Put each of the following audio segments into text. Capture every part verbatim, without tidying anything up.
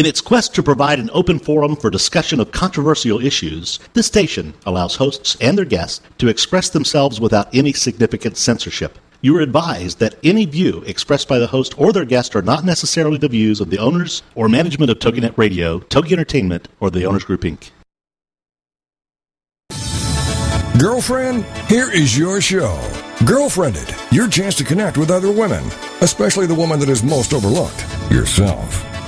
In its quest to provide an open forum for discussion of controversial issues, this station allows hosts and their guests to express themselves without any significant censorship. You are advised that any view expressed by the host or their guest are not necessarily the views of the owners or management of TogiNet Radio, Togi Entertainment, or the Owners Group, Incorporated. Girlfriend, here is your show. Girlfriended, your chance to connect with other women, especially the woman that is most overlooked, yourself.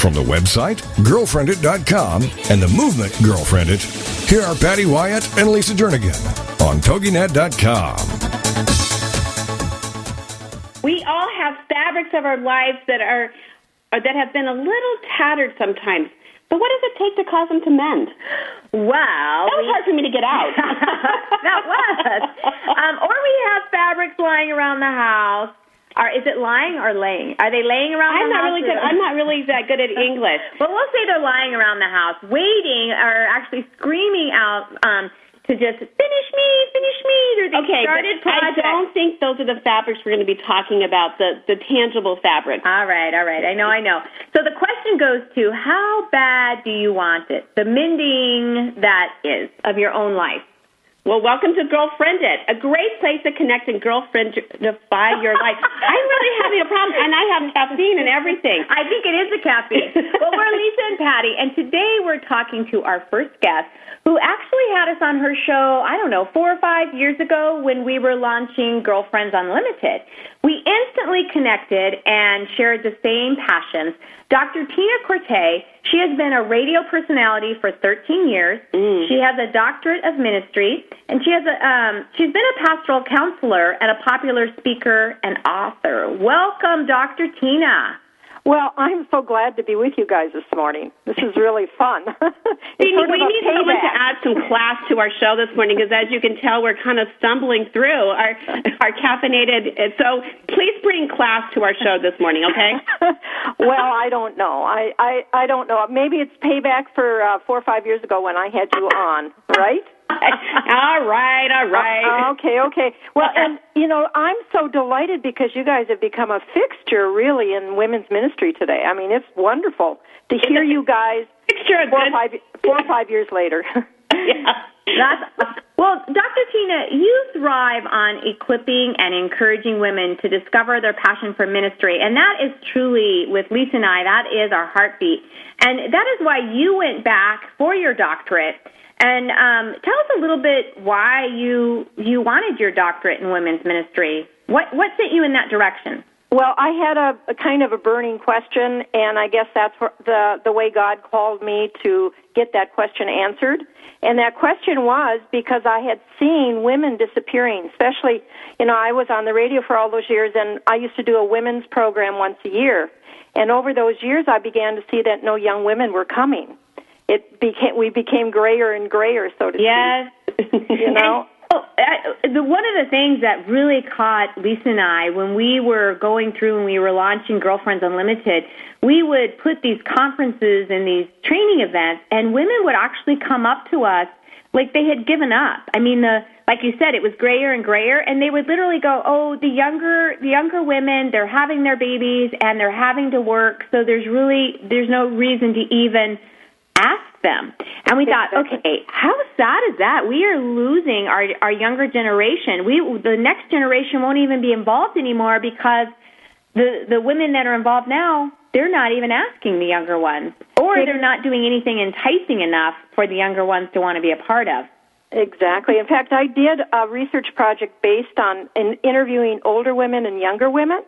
From the website, Girlfriendit dot com, and the movement, Girlfriend It, here are Patty Wyatt and Lisa Jernigan on Toginet dot com. We all have fabrics of our lives that are, are that have been a little tattered sometimes. But what does it take to cause them to mend? Well, that was we, hard for me to get out. That was. Um, or we have fabrics lying around the house. Or is it lying or laying? Are they laying around I'm the not house? Really good. I'm not really that good at English. But we'll say they're lying around the house, waiting or actually screaming out um, to just finish me, finish me. They're the okay, started projects. I don't think those are the fabrics we're going to be talking about, the, the tangible fabrics. All right, all right. I know, I know. So the question goes to how bad do you want it? The mending that is of your own life. Well, welcome to Girlfriend It, a great place to connect and girlfriendify your life. I'm really having a problem, and I have caffeine and everything. I think it is the caffeine. Well, we're Lisa and Patty, and today we're talking to our first guest, who actually had us on her show, I don't know, four or five years ago when we were launching Girlfriends Unlimited. We instantly connected and shared the same passions. Doctor Tina Corte, she has been a radio personality for thirteen years. Mm. She has a doctorate of ministry, and she has a um, she's been a pastoral counselor and a popular speaker and author. Welcome, Doctor Tina. Well, I'm so glad to be with you guys this morning. This is really fun. we need someone to add some class to our show this morning because, as you can tell, we're kind of stumbling through our our caffeinated. So please bring class to our show this morning, okay? Well, I don't know. I, I, I don't know. Maybe it's payback for uh, four or five years ago when I had you on, right? all right, all right. Uh, okay, okay. Well, and, you know, I'm so delighted because you guys have become a fixture, really, in women's ministry today. I mean, it's wonderful to hear you guys four or five, four or five years later. Yeah. That's, well, Doctor Tina, you thrive on equipping and encouraging women to discover their passion for ministry, and that is truly, with Lisa and I, that is our heartbeat. And that is why you went back for your doctorate. And um, tell us a little bit why you you wanted your doctorate in women's ministry. What what sent you in that direction? Well, I had a, a kind of a burning question, and I guess that's the the way God called me to get that question answered. And that question was because I had seen women disappearing, especially, you know, I was on the radio for all those years, and I used to do a women's program once a year. And over those years, I began to see that no young women were coming. It became we became grayer and grayer, so to speak. Yes, you know. And, oh, I, the, one of the things that really caught Lisa and I when we were going through and we were launching Girlfriends Unlimited, we would put these conferences and these training events, and women would actually come up to us like they had given up. I mean, the like you said, it was grayer and grayer, and they would literally go, "Oh, the younger the younger women, they're having their babies and they're having to work, so there's really there's no reason to even." Ask them. And we thought, okay, how sad is that? We are losing our, our younger generation. We the next generation won't even be involved anymore because the, the women that are involved now, they're not even asking the younger ones, or they're not doing anything enticing enough for the younger ones to want to be a part of. Exactly. In fact, I did a research project based on in interviewing older women and younger women.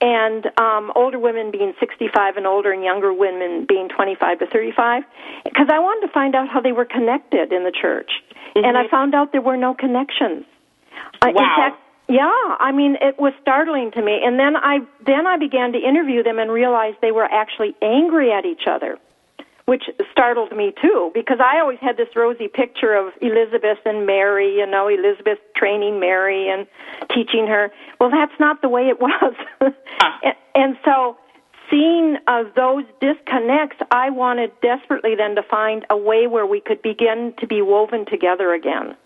And um, older women being sixty-five and older and younger women being twenty-five to thirty-five, because I wanted to find out how they were connected in the church. Mm-hmm. And I found out there were no connections. Wow. Uh, in fact, yeah, I mean, it was startling to me. And then I then I began to interview them and realized they were actually angry at each other, which startled me, too, because I always had this rosy picture of Elizabeth and Mary, you know, Elizabeth training Mary and teaching her. Well, that's not the way it was. ah. and, and so seeing uh, those disconnects, I wanted desperately then to find a way where we could begin to be woven together again,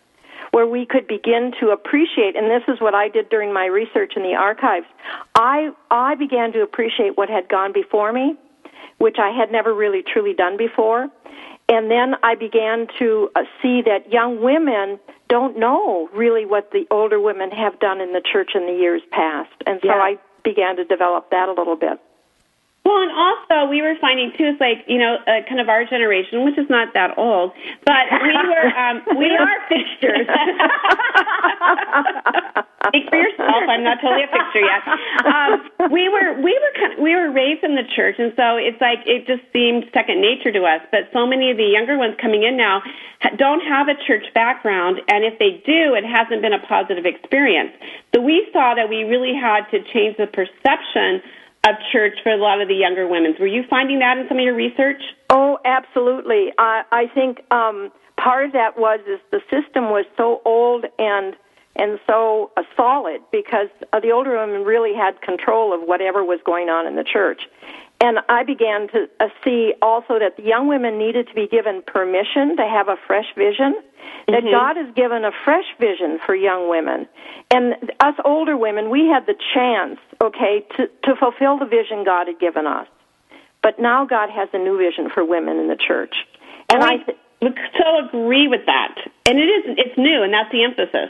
where we could begin to appreciate, and this is what I did during my research in the archives, I I began to appreciate what had gone before me, which I had never really truly done before. And then I began to uh, see that young women don't know really what the older women have done in the church in the years past. And so yeah. I began to develop that a little bit. Well, and also we were finding too, it's like, you know, uh, kind of our generation, which is not that old, but we were, um, we are fixtures. Speak for yourself. I'm not totally a fixture yet. Um, we were, we were kind of, we were raised in the church, and so it's like it just seemed second nature to us. But so many of the younger ones coming in now don't have a church background, and if they do, it hasn't been a positive experience. So we saw that we really had to change the perception of church for a lot of the younger women. Were you finding that in some of your research? Oh, absolutely. I, I think um, part of that was is the system was so old and and so uh, solid because uh, the older women really had control of whatever was going on in the church. And I began to uh, see also that the young women needed to be given permission to have a fresh vision, mm-hmm. that God has given a fresh vision for young women. And us older women, we had the chance, okay, to, to fulfill the vision God had given us. But now God has a new vision for women in the church. And I, I th- would so agree with that. And it is, it's new, and that's the emphasis.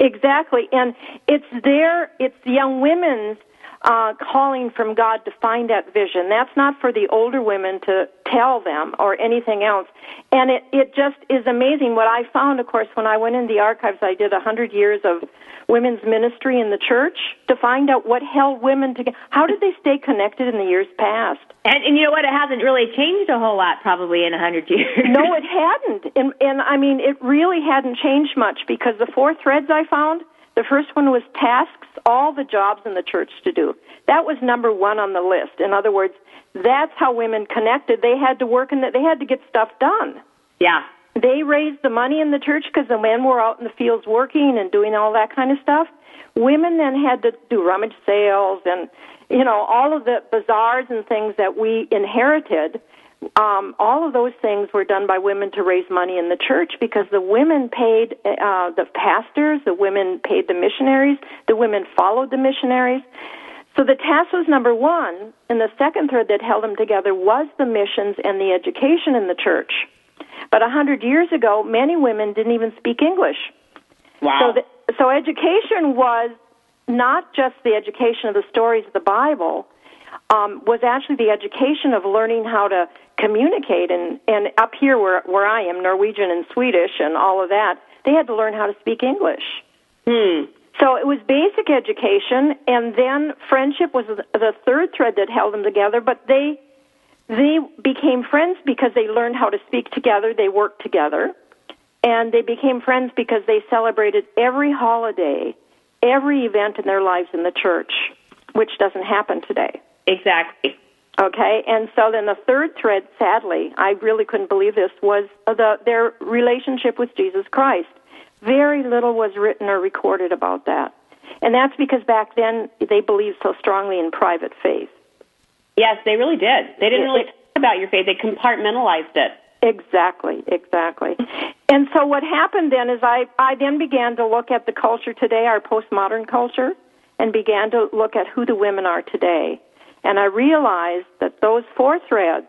Exactly. And it's their, it's young women's uh, calling from God to find that vision. That's not for the older women to tell them or anything else. And it, it just is amazing. What I found, of course, when I went in the archives, I did one hundred years of women's ministry in the church to find out what held women together. How did they stay connected in the years past? And, and you know what? It hasn't really changed a whole lot probably in one hundred years. No, it hadn't. And, and I mean, it really hadn't changed much because the four threads I found, the first one was tasks, all the jobs in the church to do. That was number one on the list. In other words, that's how women connected. They had to work and they had to get stuff done. Yeah. They raised the money in the church because the men were out in the fields working and doing all that kind of stuff. Women then had to do rummage sales and, you know, all of the bazaars and things that we inherited. Um, all of those things were done by women to raise money in the church because the women paid uh, the pastors, the women paid the missionaries, the women followed the missionaries. So the task was number one, and the second thread that held them together was the missions and the education in the church. But a hundred years ago, many women didn't even speak English. Wow. So, the, so education was not just the education of the stories of the Bible, um, was actually the education of learning how to communicate. And, and up here where, where I am, Norwegian and Swedish and all of that, they had to learn how to speak English. Hmm. So it was basic education, and then friendship was the third thread that held them together, but they they became friends because they learned how to speak together, they worked together, and they became friends because they celebrated every holiday, every event in their lives in the church, which doesn't happen today. Exactly. Okay, and so then the third thread, sadly, I really couldn't believe this, was the, their relationship with Jesus Christ. Very little was written or recorded about that. And that's because back then they believed so strongly in private faith. Yes, they really did. They didn't it, really it, talk about your faith. They compartmentalized it. Exactly, exactly. And so what happened then is I, I then began to look at the culture today, our postmodern culture, and began to look at who the women are today. And I realized that those four threads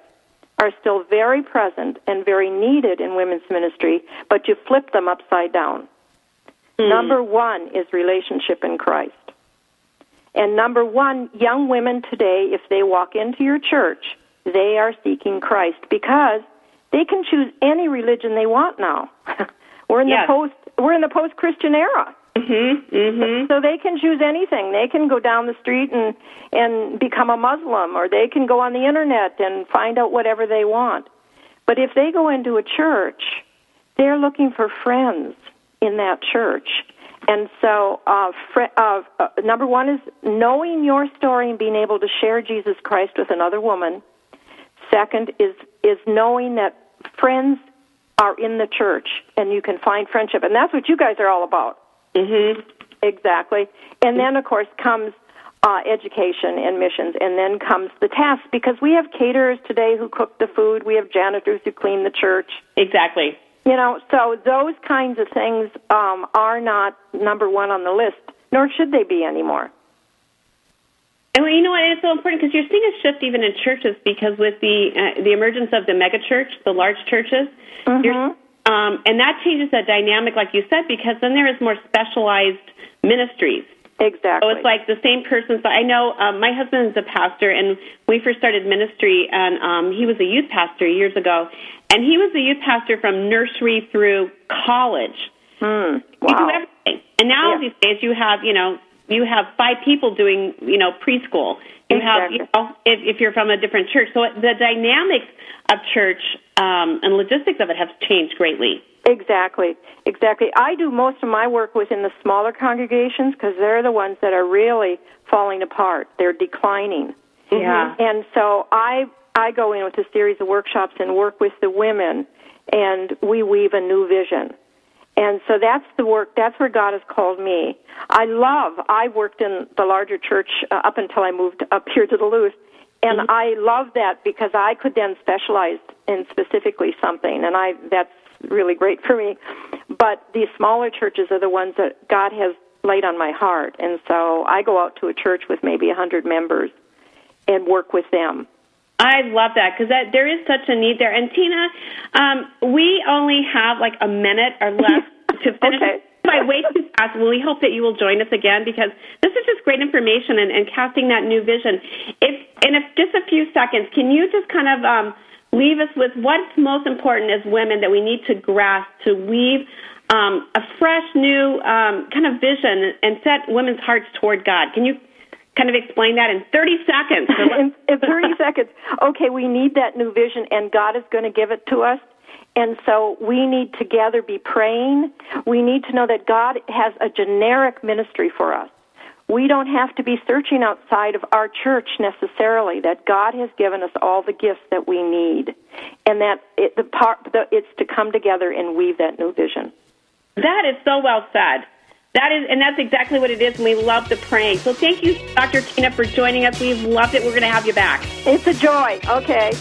are still very present and very needed in women's ministry, but you flip them upside down. Mm. Number one is relationship in Christ. And number one, young women today, if they walk into your church, they are seeking Christ because they can choose any religion they want now. We're in yes. the post, we're in the post-Christian era. Mm-hmm, mm-hmm. So they can choose anything. They can go down the street and, and become a Muslim, or they can go on the Internet and find out whatever they want. But if they go into a church, they're looking for friends in that church. And so uh, fr- uh, uh, number one is knowing your story and being able to share Jesus Christ with another woman. Second is is knowing that friends are in the church, and you can find friendship. And that's what you guys are all about. Mm-hmm. Exactly. And then, of course, comes uh, education and missions, and then comes the task, because we have caterers today who cook the food. We have janitors who clean the church. Exactly. You know, so those kinds of things um, are not number one on the list, nor should they be anymore. And well, you know what, it's so important because you're seeing a shift even in churches, because with the uh, the emergence of the megachurch, the large churches, mm-hmm. you're, um, and that changes that dynamic, like you said, because then there is more specialized ministries. Exactly. So it's like the same person. So I know um, my husband is a pastor, and we first started ministry, and um, he was a youth pastor years ago, and he was a youth pastor from nursery through college. Mm, wow. You do everything. And now yeah. these days you have, you know, you have five people doing, you know, preschool. You exactly. have, you know, if, if you're from a different church. So the dynamics of church um, and logistics of it have changed greatly. Exactly, exactly. I do most of my work within the smaller congregations because they're the ones that are really falling apart. They're declining. Yeah. And so I I go in with a series of workshops and work with the women, and we weave a new vision. And so that's the work, that's where God has called me. I love, I worked in the larger church uh, up until I moved up here to Duluth, and mm-hmm. I love that because I could then specialize in specifically something, and I that's really great for me. But these smaller churches are the ones that God has laid on my heart, and so I go out to a church with maybe one hundred members and work with them. I love that, because that, there is such a need there. And, Tina, um, we only have like a minute or less to finish. Okay. By way too fast, well, we hope that you will join us again, because this is just great information and, and casting that new vision. If in a, just a few seconds, can you just kind of um, leave us with what's most important as women that we need to grasp to weave um, a fresh, new um, kind of vision and set women's hearts toward God? Can you kind of explain that in thirty seconds? in, in thirty seconds. Okay, we need that new vision, and God is going to give it to us. And so we need together be praying. We need to know that God has a generic ministry for us. We don't have to be searching outside of our church necessarily, that God has given us all the gifts that we need, and that it, the part, the, it's to come together and weave that new vision. That is so well said. That is, and that's exactly what it is, and we love the praying. So thank you, Doctor Tina, for joining us. We've loved it. We're going to have you back. It's a joy. Okay.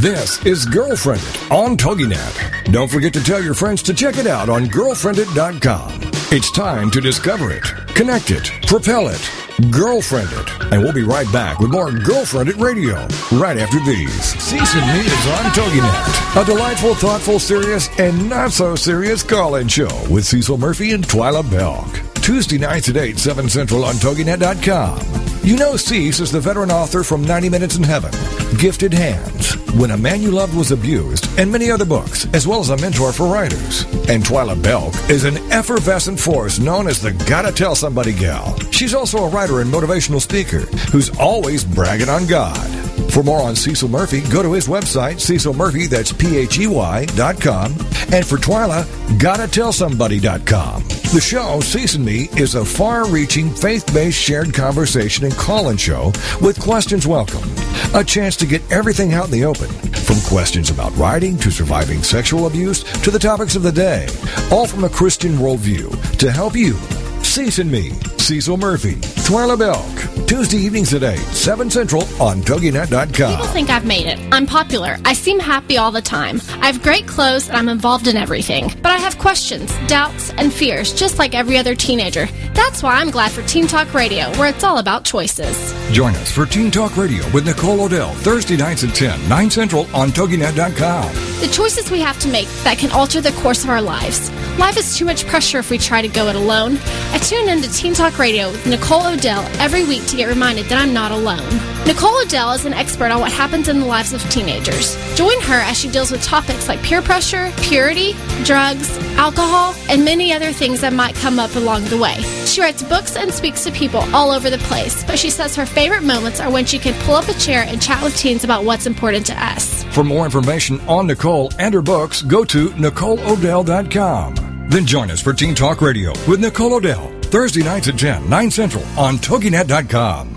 This is Girlfriended on TogiNet. Don't forget to tell your friends to check it out on Girlfriendit dot com. It's time to discover it, connect it, propel it, Girlfriend It. And we'll be right back with more Girlfriended Radio right after these. Season Me is on TogiNet, a delightful, thoughtful, serious, and not-so-serious call-in show with Cecil Murphy and Twila Belk. Tuesday nights at eight, seven Central on TogiNet dot com. You know Cease is the veteran author from ninety minutes in Heaven, Gifted Hands, When a Man You Loved Was Abused, and many other books, as well as a mentor for writers. And Twila Belk is an effervescent force known as the Gotta Tell Somebody gal. She's also a writer and motivational speaker who's always bragging on God. For more on Cecil Murphy, go to his website, Cecil Murphy, that's P H E Y dot com, and for Twila, Gotta Tell Somebody dot com. The show, Season Me, is a far-reaching, faith-based shared conversation and call-in show with questions welcome. A chance to get everything out in the open, from questions about writing to surviving sexual abuse to the topics of the day, all from a Christian worldview to help you. Season Me, Cecil Murphy, Twila Belk, Tuesday evenings at eight, seven Central on TogiNet dot com. People think I've made it. I'm popular. I seem happy all the time. I have great clothes and I'm involved in everything. But I have questions, doubts, and fears just like every other teenager. That's why I'm glad for Teen Talk Radio, where it's all about choices. Join us for Teen Talk Radio with Nicole O'Dell, Thursday nights at ten, nine Central on TogiNet dot com. The choices we have to make that can alter the course of our lives. Life is too much pressure if we try to go it alone. I tune in to Teen Talk Radio with Nicole O'Dell every week to get reminded that I'm not alone. Nicole O'Dell is an expert on what happens in the lives of teenagers. Join her as she deals with topics like peer pressure, purity, drugs, alcohol, and many other things that might come up along the way. She writes books and speaks to people all over the place, but she says her favorite moments are when she can pull up a chair and chat with teens about what's important to us. For more information on Nicole and her books, go to Nicole O'Dell dot com. Then join us for Teen Talk Radio with Nicole O'Dell, Thursday nights at ten, nine Central on Togi Net dot com.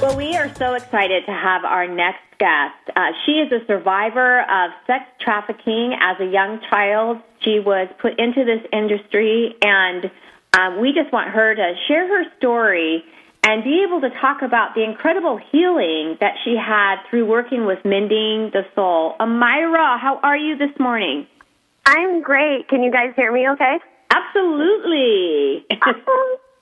Well, we are so excited to have our next guest. Uh, she is a survivor of sex trafficking as a young child. She was put into this industry, and um, we just want her to share her story and be able to talk about the incredible healing that she had through working with Mending the Soul. Amira, how are you this morning? I'm great. Can you guys hear me okay? Absolutely. Awesome.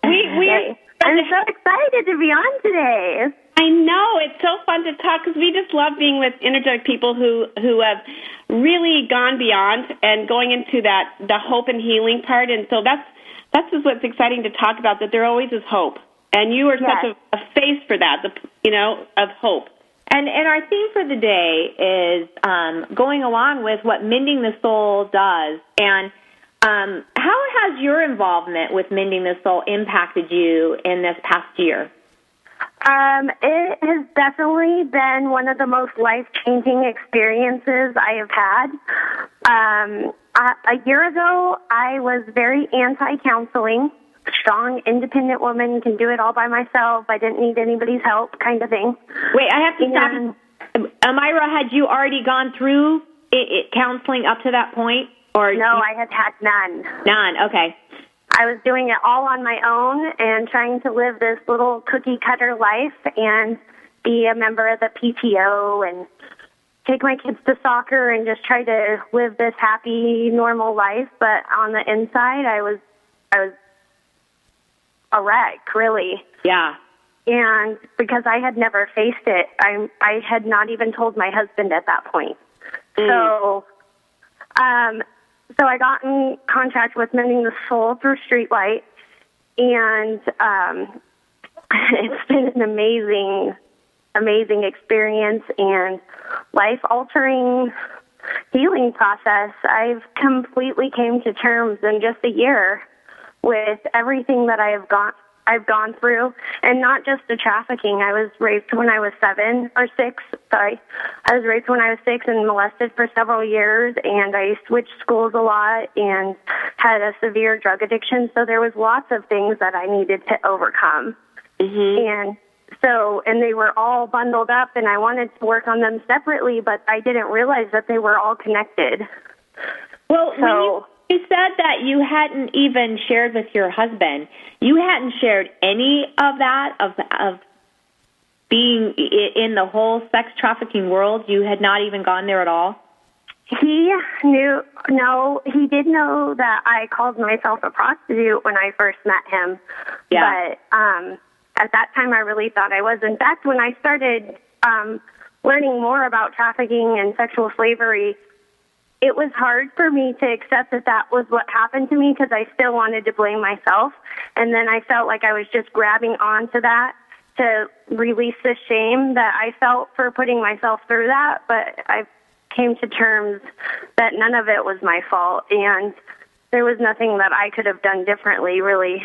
we we. I'm so excited to be on today. I know. It's so fun to talk because we just love being with energetic people who, who have really gone beyond and going into that the hope and healing part. And so that's that's just what's exciting to talk about, that there always is hope. And you are yes. such a, a face for that, the, you know, of hope. And, and our theme for the day is um, going along with what Mending the Soul does. And Um, how has your involvement with Mending the Soul impacted you in this past year? Um, it has definitely been one of the most life-changing experiences I have had. Um, a, a year ago, I was very anti-counseling, strong, independent woman, can do it all by myself, I didn't need anybody's help kind of thing. Wait, I have to and, stop. Amira, had you already gone through it, it, counseling up to that point? Or no, I had had none. None, okay. I was doing it all on my own and trying to live this little cookie-cutter life and be a member of the P T O and take my kids to soccer and just try to live this happy, normal life. But on the inside, I was I was a wreck, really. Yeah. And because I had never faced it, I, I had not even told my husband at that point. Mm. So um. So I got in contact with Mending the Soul through Streetlight, and um, it's been an amazing, amazing experience and life-altering healing process. I've completely came to terms in just a year with everything that I have gone, I've gone through, and not just the trafficking. I was raped when I was seven or six. Sorry. I was raped when I was six and molested for several years, and I switched schools a lot and had a severe drug addiction. So there was lots of things that I needed to overcome. Mm-hmm. And so, and they were all bundled up, and I wanted to work on them separately, but I didn't realize that they were all connected. Well, so, when you- You said that you hadn't even shared with your husband. You hadn't shared any of that, of of being in the whole sex trafficking world. You had not even gone there at all? He knew, no, he did know that I called myself a prostitute when I first met him. Yeah. But um, at that time, I really thought I was. In fact, when I started um, learning more about trafficking and sexual slavery, it was hard for me to accept that that was what happened to me because I still wanted to blame myself. And then I felt like I was just grabbing onto that to release the shame that I felt for putting myself through that. But I came to terms that none of it was my fault, and there was nothing that I could have done differently, really.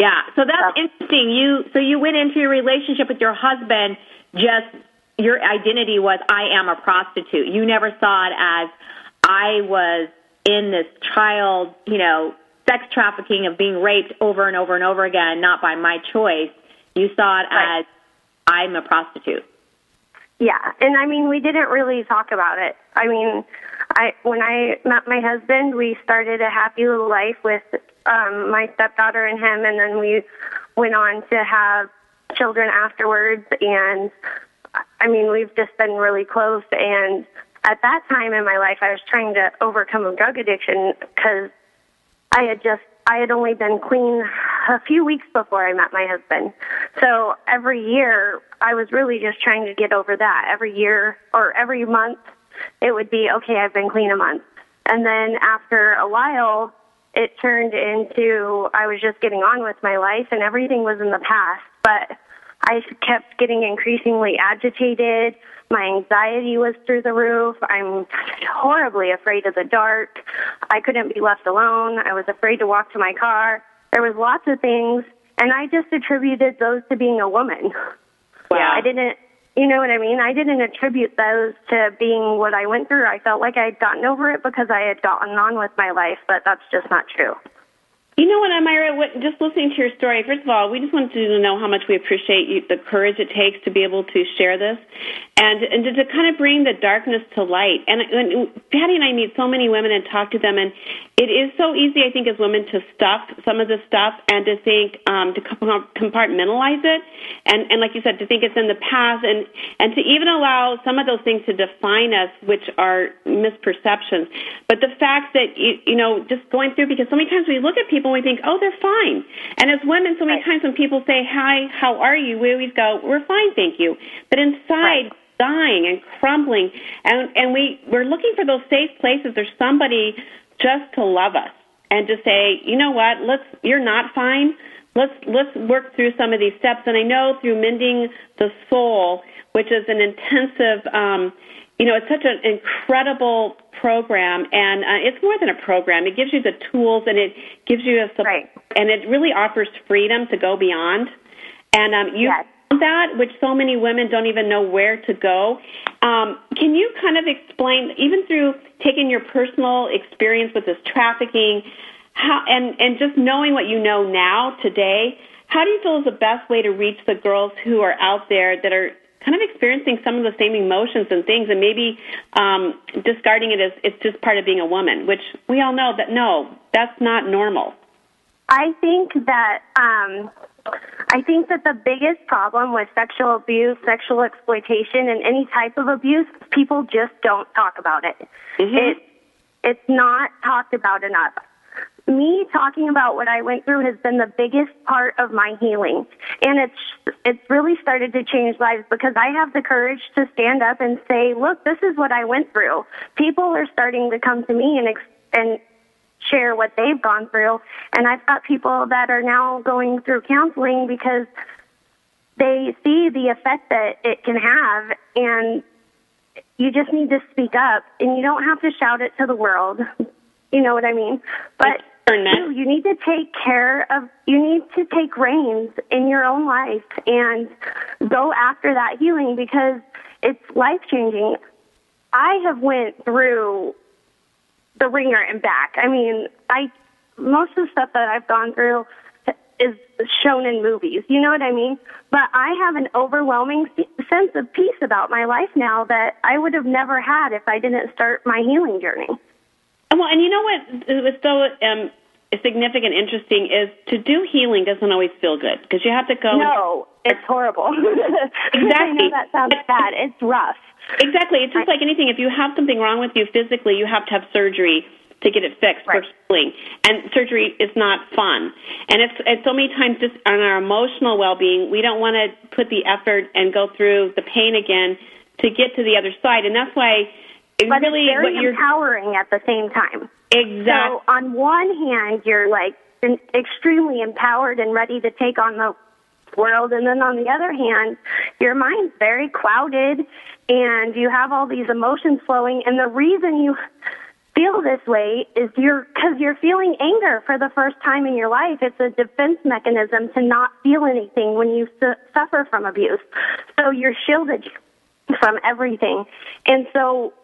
Yeah, so that's so. Interesting. You So you went into your relationship with your husband, just your identity was, I am a prostitute. You never saw it as, I was in this child, you know, sex trafficking of being raped over and over and over again, not by my choice. You saw it right. as, I'm a prostitute. Yeah, and I mean, we didn't really talk about it. I mean, I when I met my husband, we started a happy little life with um, my stepdaughter and him, and then we went on to have children afterwards. And, I mean, we've just been really close, and at that time in my life, I was trying to overcome a drug addiction because I had just, I had only been clean a few weeks before I met my husband. So every year, I was really just trying to get over that. Every year or every month, it would be, okay, I've been clean a month. And then after a while, it turned into I was just getting on with my life and everything was in the past. But I kept getting increasingly agitated. My anxiety was through the roof. I'm horribly afraid of the dark. I couldn't be left alone. I was afraid to walk to my car. There was lots of things, and I just attributed those to being a woman. Wow. I didn't, you know what I mean? I didn't attribute those to being what I went through. I felt like I had gotten over it because I had gotten on with my life, but that's just not true. You know what, Amira, what, just listening to your story, first of all, we just wanted you to know how much we appreciate you, the courage it takes to be able to share this and, and to, to kind of bring the darkness to light. And, and Patty and I meet so many women and talk to them, and it is so easy, I think, as women to stuff some of this stuff and to think, um, to compartmentalize it, and, and like you said, to think it's in the past, and, and to even allow some of those things to define us, which are misperceptions. But the fact that, you, you know, just going through, because so many times we look at people, we think, oh, they're fine. And as women, so many right. times when people say, hi, how are you? We always go, we're fine, thank you. But inside, right. dying and crumbling, and, and we, we're looking for those safe places or somebody just to love us and to say, you know what, let's, you're not fine. Let's, let's work through some of these steps. And I know through Mending the Soul, which is an intensive, um, you know, it's such an incredible program, and uh, it's more than a program. It gives you the tools, and it gives you a support, right. and it really offers freedom to go beyond. And um, you yes. found that, which so many women don't even know where to go. Um, can you kind of explain, even through taking your personal experience with this trafficking, how and, and just knowing what you know now, today, how do you feel is the best way to reach the girls who are out there that are kind of experiencing some of the same emotions and things, and maybe um, discarding it as it's just part of being a woman, which we all know that, no, that's not normal. I think that um, I think that the biggest problem with sexual abuse, sexual exploitation, and any type of abuse, people just don't talk about it. Mm-hmm. It it's not talked about enough. Me talking about what I went through has been the biggest part of my healing. And it's it's really started to change lives because I have the courage to stand up and say, look, this is what I went through. People are starting to come to me and and share what they've gone through. And I've got people that are now going through counseling because they see the effect that it can have. And you just need to speak up, and you don't have to shout it to the world. You know what I mean? But you, you need to take care of, you need to take reins in your own life and go after that healing because it's life-changing. I have went through the ringer and back. I mean, I most of the stuff that I've gone through is shown in movies. You know what I mean? But I have an overwhelming sense of peace about my life now that I would have never had if I didn't start my healing journey. Well, and you know what was so um, significant and interesting is to do healing doesn't always feel good because you have to go. No, it's horrible. Exactly. I know that sounds bad. It's rough. Exactly. It's just I, like anything. If you have something wrong with you physically, you have to have surgery to get it fixed right. for healing. And surgery is not fun. And it's, it's so many times just on our emotional well-being, we don't want to put the effort and go through the pain again to get to the other side. And that's why... It but really, it's very what empowering at the same time. Exactly. So on one hand, you're like extremely empowered and ready to take on the world. And then on the other hand, your mind's very clouded and you have all these emotions flowing. And the reason you feel this way is you're because you're feeling anger for the first time in your life. It's a defense mechanism to not feel anything when you su- suffer from abuse. So you're shielded from everything. And so...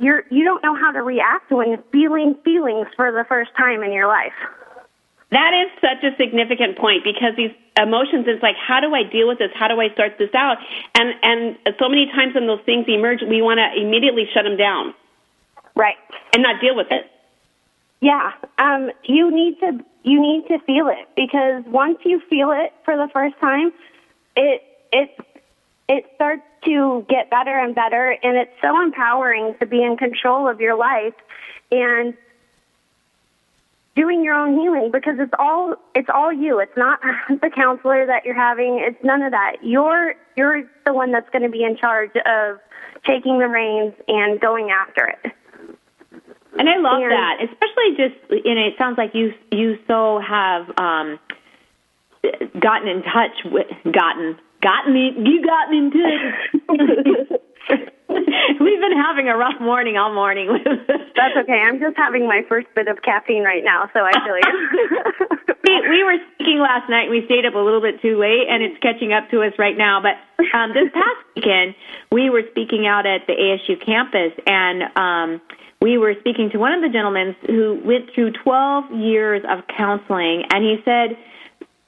You're, you don't know how to react when feeling feelings for the first time in your life. That is such a significant point because these emotions, it's like, how do I deal with this? How do I sort this out? And and so many times when those things emerge, we want to immediately shut them down. Right. And not deal with it. Yeah. Um, you need to you need to feel it because once you feel it for the first time, it it it starts to get better and better, and it's so empowering to be in control of your life and doing your own healing, because it's all it's all you. It's not the counselor that you're having. It's none of that. You're you're the one that's going to be in charge of taking the reins and going after it. And I love and, that, especially just, you know, it sounds like you you so have um, gotten in touch with, gotten, gotten, in, you gotten in touch. We've been having a rough morning all morning. That's okay. I'm just having my first bit of caffeine right now, so I feel you. we, we were speaking last night, and we stayed up a little bit too late, and it's catching up to us right now. But um, this past weekend, we were speaking out at the A S U campus, and um, we were speaking to one of the gentlemen who went through twelve years of counseling, and he said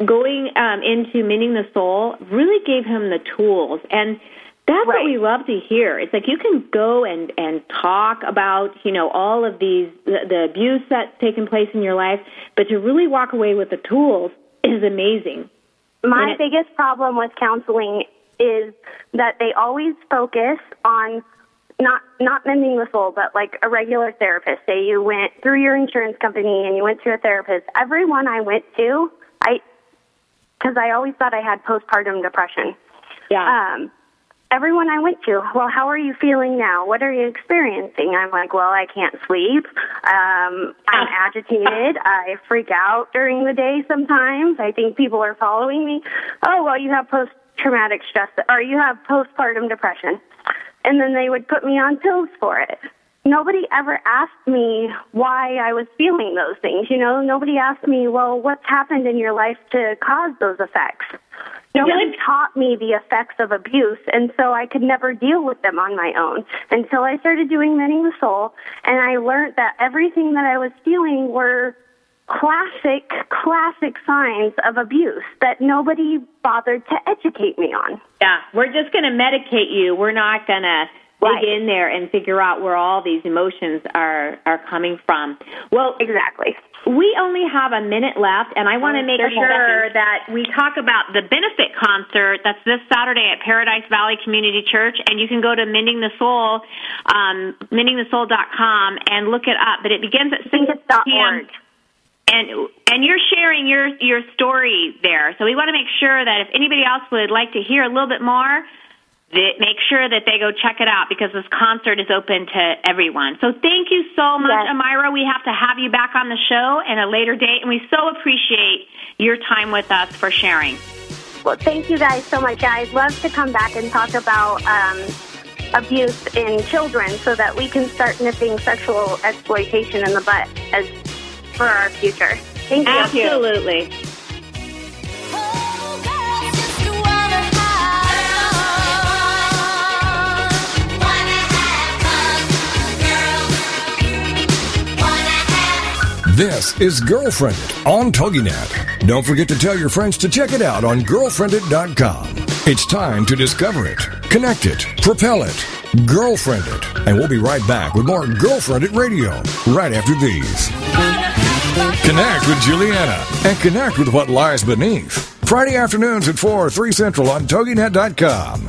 going um, into Mending the Soul really gave him the tools. And that's right. What we love to hear. It's like you can go and, and talk about, you know, all of these, the, the abuse that's taken place in your life, but to really walk away with the tools is amazing. My it, biggest problem with counseling is that they always focus on not not mending the soul, but like a regular therapist. Say you went through your insurance company and you went to a therapist. Everyone I went to, I, because I always thought I had postpartum depression. Yeah. Um, Everyone I went to, well, how are you feeling now? What are you experiencing? I'm like, well, I can't sleep. Um, I'm agitated. I freak out during the day sometimes. I think people are following me. Oh, well, you have post-traumatic stress, or you have postpartum depression. And then they would put me on pills for it. Nobody ever asked me why I was feeling those things. You know, nobody asked me, well, what's happened in your life to cause those effects? Nobody taught me the effects of abuse, and so I could never deal with them on my own until I started doing Mending the Soul, and I learned that everything that I was feeling were classic, classic signs of abuse that nobody bothered to educate me on. Yeah, we're just going to medicate you. We're not going to dig in there and figure out where all these emotions are, are coming from. Well, exactly. We only have a minute left, and I want to make sure that we talk about the benefit concert that's this Saturday at Paradise Valley Community Church, and you can go to Mending the Soul, um, mending the soul dot com, and look it up. But it begins at six p.m. And and you're sharing your your story there, so we want to make sure that if anybody else would like to hear a little bit more, that make sure that they go check it out, because this concert is open to everyone. So thank you so much, yes. Amira. We have to have you back on the show at a later date, and we so appreciate your time with us for sharing. Well, thank you guys so much. I'd love to come back and talk about um, abuse in children so that we can start nipping sexual exploitation in the butt as for our future. Thank you. Absolutely. This is Girlfriendit on TogiNet. Don't forget to tell your friends to check it out on girlfriendit dot com. It's time to discover it, connect it, propel it, Girlfriend It. And we'll be right back with more Girlfriendit Radio right after these. Connect with Juliana and connect with what lies beneath. Friday afternoons at four or three Central on toginet dot com.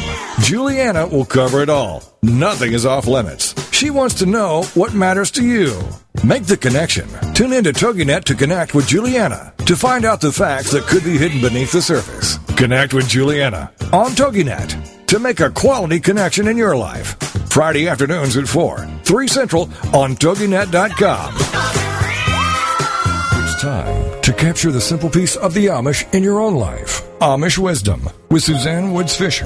Juliana will cover it all. Nothing is off limits. She wants to know what matters to you. Make the connection. Tune in to TogiNet to connect with Juliana to find out the facts that could be hidden beneath the surface. Connect with Juliana on TogiNet to make a quality connection in your life. Friday afternoons at four, three Central on toginet dot com. It's time to capture the simple piece of the Amish in your own life. Amish Wisdom with Suzanne Woods Fisher.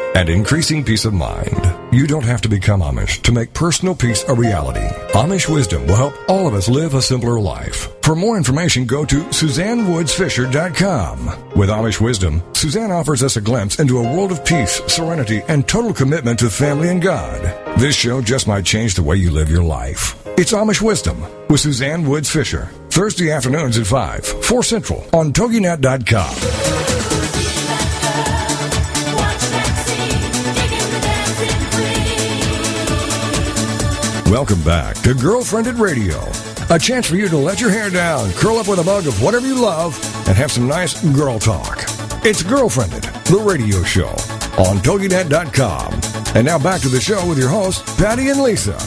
and increasing peace of mind. You don't have to become Amish to make personal peace a reality. Amish wisdom will help all of us live a simpler life. For more information, go to Suzanne Woods Fisher dot com. With Amish wisdom, Suzanne offers us a glimpse into a world of peace, serenity, and total commitment to family and God. This show just might change the way you live your life. It's Amish Wisdom with Suzanne Woods Fisher. Thursday afternoons at five, four Central on Togi Net dot com. Welcome back to Girlfriended Radio, a chance for you to let your hair down, curl up with a mug of whatever you love, and have some nice girl talk. It's Girlfriended, the radio show, on Togi Net dot com. And now back to the show with your hosts, Patty and Lisa.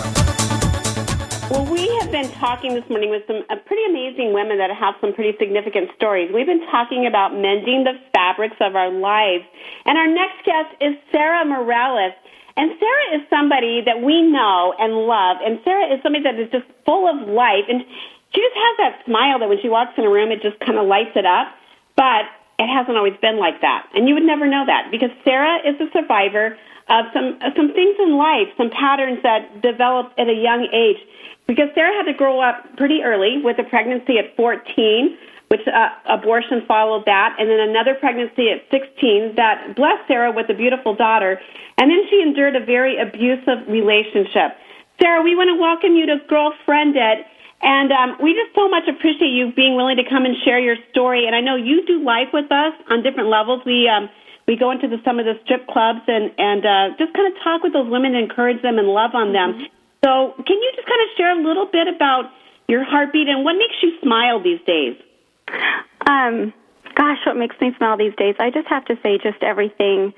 Well, we have been talking this morning with some pretty amazing women that have some pretty significant stories. We've been talking about mending the fabrics of our lives. And our next guest is Sarah Morales. And Sarah is somebody that we know and love, and Sarah is somebody that is just full of life, and she just has that smile that when she walks in a room, it just kind of lights it up, but it hasn't always been like that, and you would never know that, because Sarah is a survivor of some of some things in life, some patterns that developed at a young age, because Sarah had to grow up pretty early with a pregnancy at fourteen, which uh, abortion followed that, and then another pregnancy at sixteen that blessed Sarah with a beautiful daughter, and then she endured a very abusive relationship. Sarah, we want to welcome you to Girlfriend It, and um, we just so much appreciate you being willing to come and share your story, and I know you do life with us on different levels. We um, we go into the, some of the strip clubs and, and uh, just kind of talk with those women, encourage them, and love on them. Mm-hmm. So can you just kind of share a little bit about your heartbeat and what makes you smile these days? Um, gosh, what makes me smile these days? I just have to say just everything.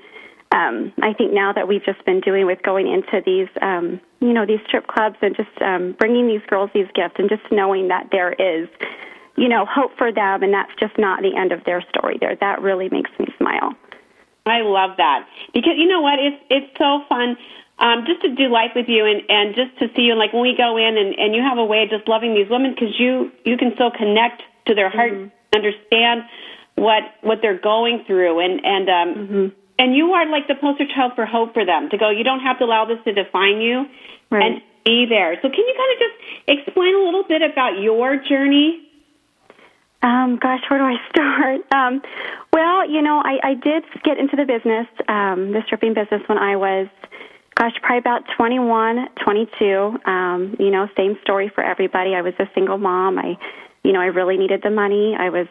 Um, I think now that we've just been doing with going into these, um, you know, these strip clubs and just um, bringing these girls these gifts and just knowing that there is, you know, hope for them and that's just not the end of their story there. That really makes me smile. I love that. Because you know what? It's, it's so fun. Um, just to do life with you and, and just to see you. And like when we go in and, and you have a way of just loving these women because you, you can so connect to their heart, mm-hmm. understand what what they're going through. And, and, um, mm-hmm. and you are like the poster child for hope for them to go, you don't have to allow this to define you right. and be there. So can you kind of just explain a little bit about your journey? Um, gosh, where do I start? Um, well, you know, I, I did get into the business, um, the stripping business when I was, Gosh, probably about twenty-one, twenty-two, um, you know, same story for everybody. I was a single mom. I, you know, I really needed the money. I was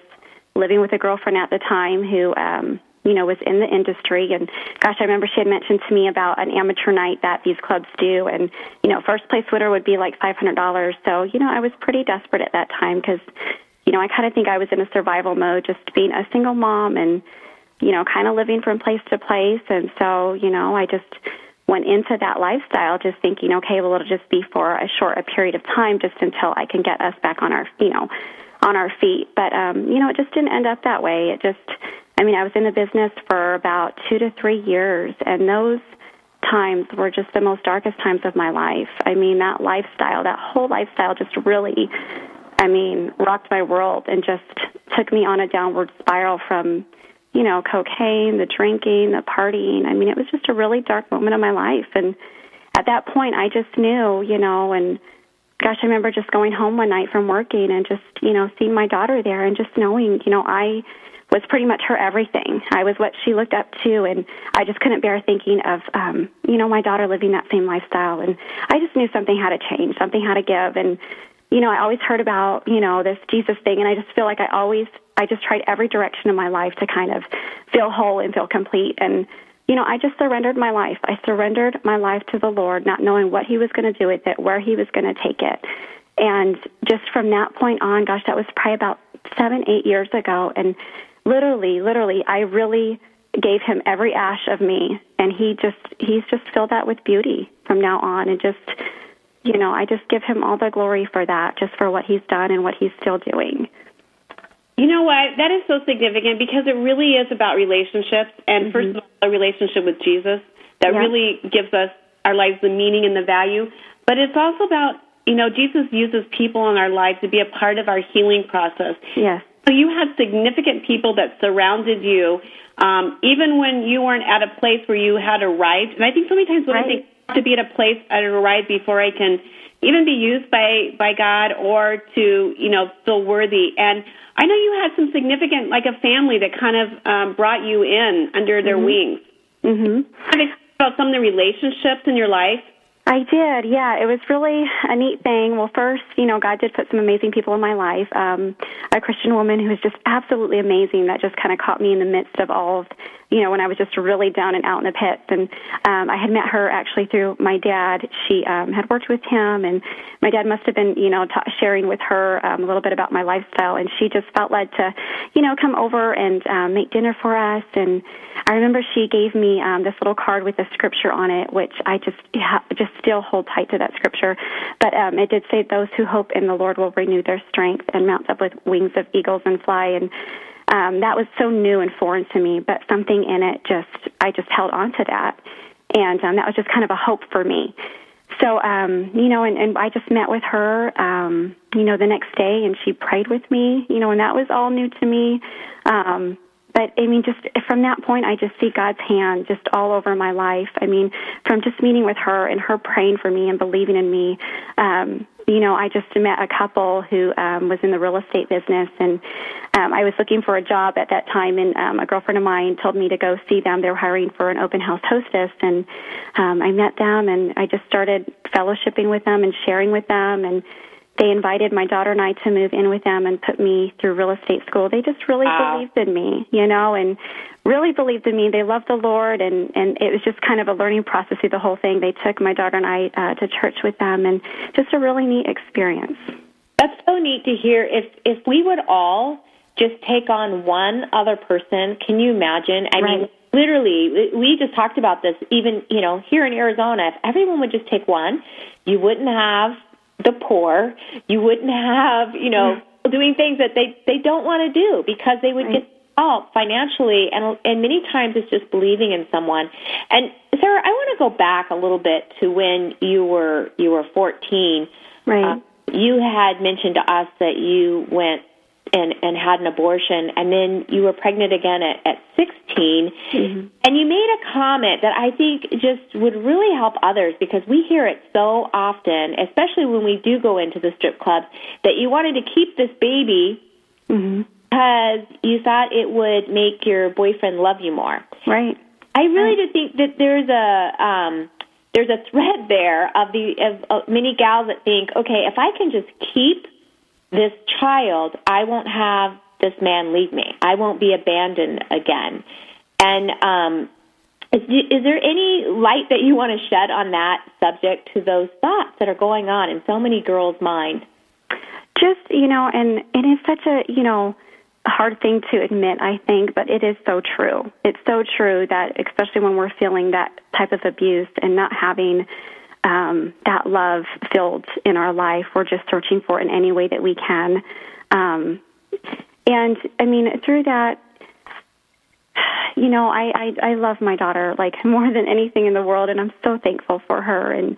living with a girlfriend at the time who, um, you know, was in the industry. And, gosh, I remember she had mentioned to me about an amateur night that these clubs do. And, you know, first place winner would be like five hundred dollars. So, you know, I was pretty desperate at that time because, you know, I kind of think I was in a survival mode, just being a single mom and, you know, kind of living from place to place. And so, you know, I just went into that lifestyle just thinking, okay, well, it'll just be for a short a period of time just until I can get us back on our, you know, on our feet. But, um, you know, it just didn't end up that way. It just, I mean, I was in the business for about two to three years, and those times were just the most darkest times of my life. I mean, that lifestyle, that whole lifestyle just really, I mean, rocked my world and just took me on a downward spiral from, you know, cocaine, the drinking, the partying. I mean, it was just a really dark moment of my life. And at that point, I just knew, you know, and gosh, I remember just going home one night from working and just, you know, seeing my daughter there and just knowing, you know, I was pretty much her everything. I was what she looked up to, and I just couldn't bear thinking of, um, you know, my daughter living that same lifestyle. And I just knew something had to change, something had to give. And, you know, I always heard about, you know, this Jesus thing, and I just feel like I always I just tried every direction in my life to kind of feel whole and feel complete. And, you know, I just surrendered my life. I surrendered my life to the Lord, not knowing what he was going to do with it, where he was going to take it. And just from that point on, gosh, that was probably about seven, eight years ago. And literally, literally, I really gave him every ash of me. And he just, he's just filled that with beauty from now on. And just, you know, I just give him all the glory for that, just for what he's done and what he's still doing. You know what? That is so significant because it really is about relationships, and mm-hmm. first of all, a relationship with Jesus that yeah. really gives us our lives the meaning and the value. But it's also about you know, Jesus uses people in our lives to be a part of our healing process. Yes. So you had significant people that surrounded you, um, even when you weren't at a place where you had arrived. And I think so many times when right. I think to be at a place I'd arrived before I can even be used by, by God or to, you know, feel worthy. And I know you had some significant, like a family that kind of um, brought you in under their mm-hmm. wings. Mm-hmm. Have you talked about some of the relationships in your life? I did, yeah. It was really a neat thing. Well, first, you know, God did put some amazing people in my life. Um, a Christian woman who was just absolutely amazing that just kind of caught me in the midst of all of, you know, when I was just really down and out in the pits. And um, I had met her actually through my dad. She um, had worked with him, and my dad must have been, you know, ta- sharing with her um, a little bit about my lifestyle. And she just felt led to, you know, come over and um, make dinner for us. And I remember she gave me um, this little card with a scripture on it, which I just ha- just still hold tight to that scripture. But um, it did say, those who hope in the Lord will renew their strength and mount up with wings of eagles and fly. And um, that was so new and foreign to me, but something in it just, I just held on to that. And um, that was just kind of a hope for me. So, um, you know, and, and I just met with her, um, you know, the next day, and she prayed with me, you know, and that was all new to me. Um But, I mean, just from that point, I just see God's hand just all over my life. I mean, from just meeting with her and her praying for me and believing in me, um, you know, I just met a couple who um, was in the real estate business, and um, I was looking for a job at that time, and um, a girlfriend of mine told me to go see them. They were hiring for an open house hostess, and um, I met them, and I just started fellowshipping with them and sharing with them, and they invited my daughter and I to move in with them and put me through real estate school. They just really wow. believed in me, you know, and really believed in me. They loved the Lord, and, and it was just kind of a learning process through the whole thing. They took my daughter and I uh, to church with them, and just a really neat experience. That's so neat to hear. If if we would all just take on one other person, can you imagine? I right. mean, literally, we just talked about this, even, you know, here in Arizona, if everyone would just take one, you wouldn't have the poor, you wouldn't have, you know, yeah. doing things that they, they don't want to do because they would right. get help financially, and and many times it's just believing in someone. And Sarah, I want to go back a little bit to when you were you were fourteen. Right. Uh, you had mentioned to us that you went and and had an abortion, and then you were pregnant again at, at sixteen, mm-hmm. and you made a comment that I think just would really help others, because we hear it so often, especially when we do go into the strip clubs, that you wanted to keep this baby mm-hmm. because you thought it would make your boyfriend love you more. Right. I really right. do think that there's a um, there's a thread there of the of, of many gals that think, okay, if I can just keep this child, I won't have this man leave me. I won't be abandoned again. And um, is, is there any light that you want to shed on that subject to those thoughts that are going on in so many girls' minds? Just, you know, and, and it's such a, you know, hard thing to admit, I think, but it is so true. It's so true that especially when we're feeling that type of abuse and not having Um, that love filled in our life, we're just searching for it in any way that we can. Um, and, I mean, through that, you know, I, I, I love my daughter, like, more than anything in the world, and I'm so thankful for her. And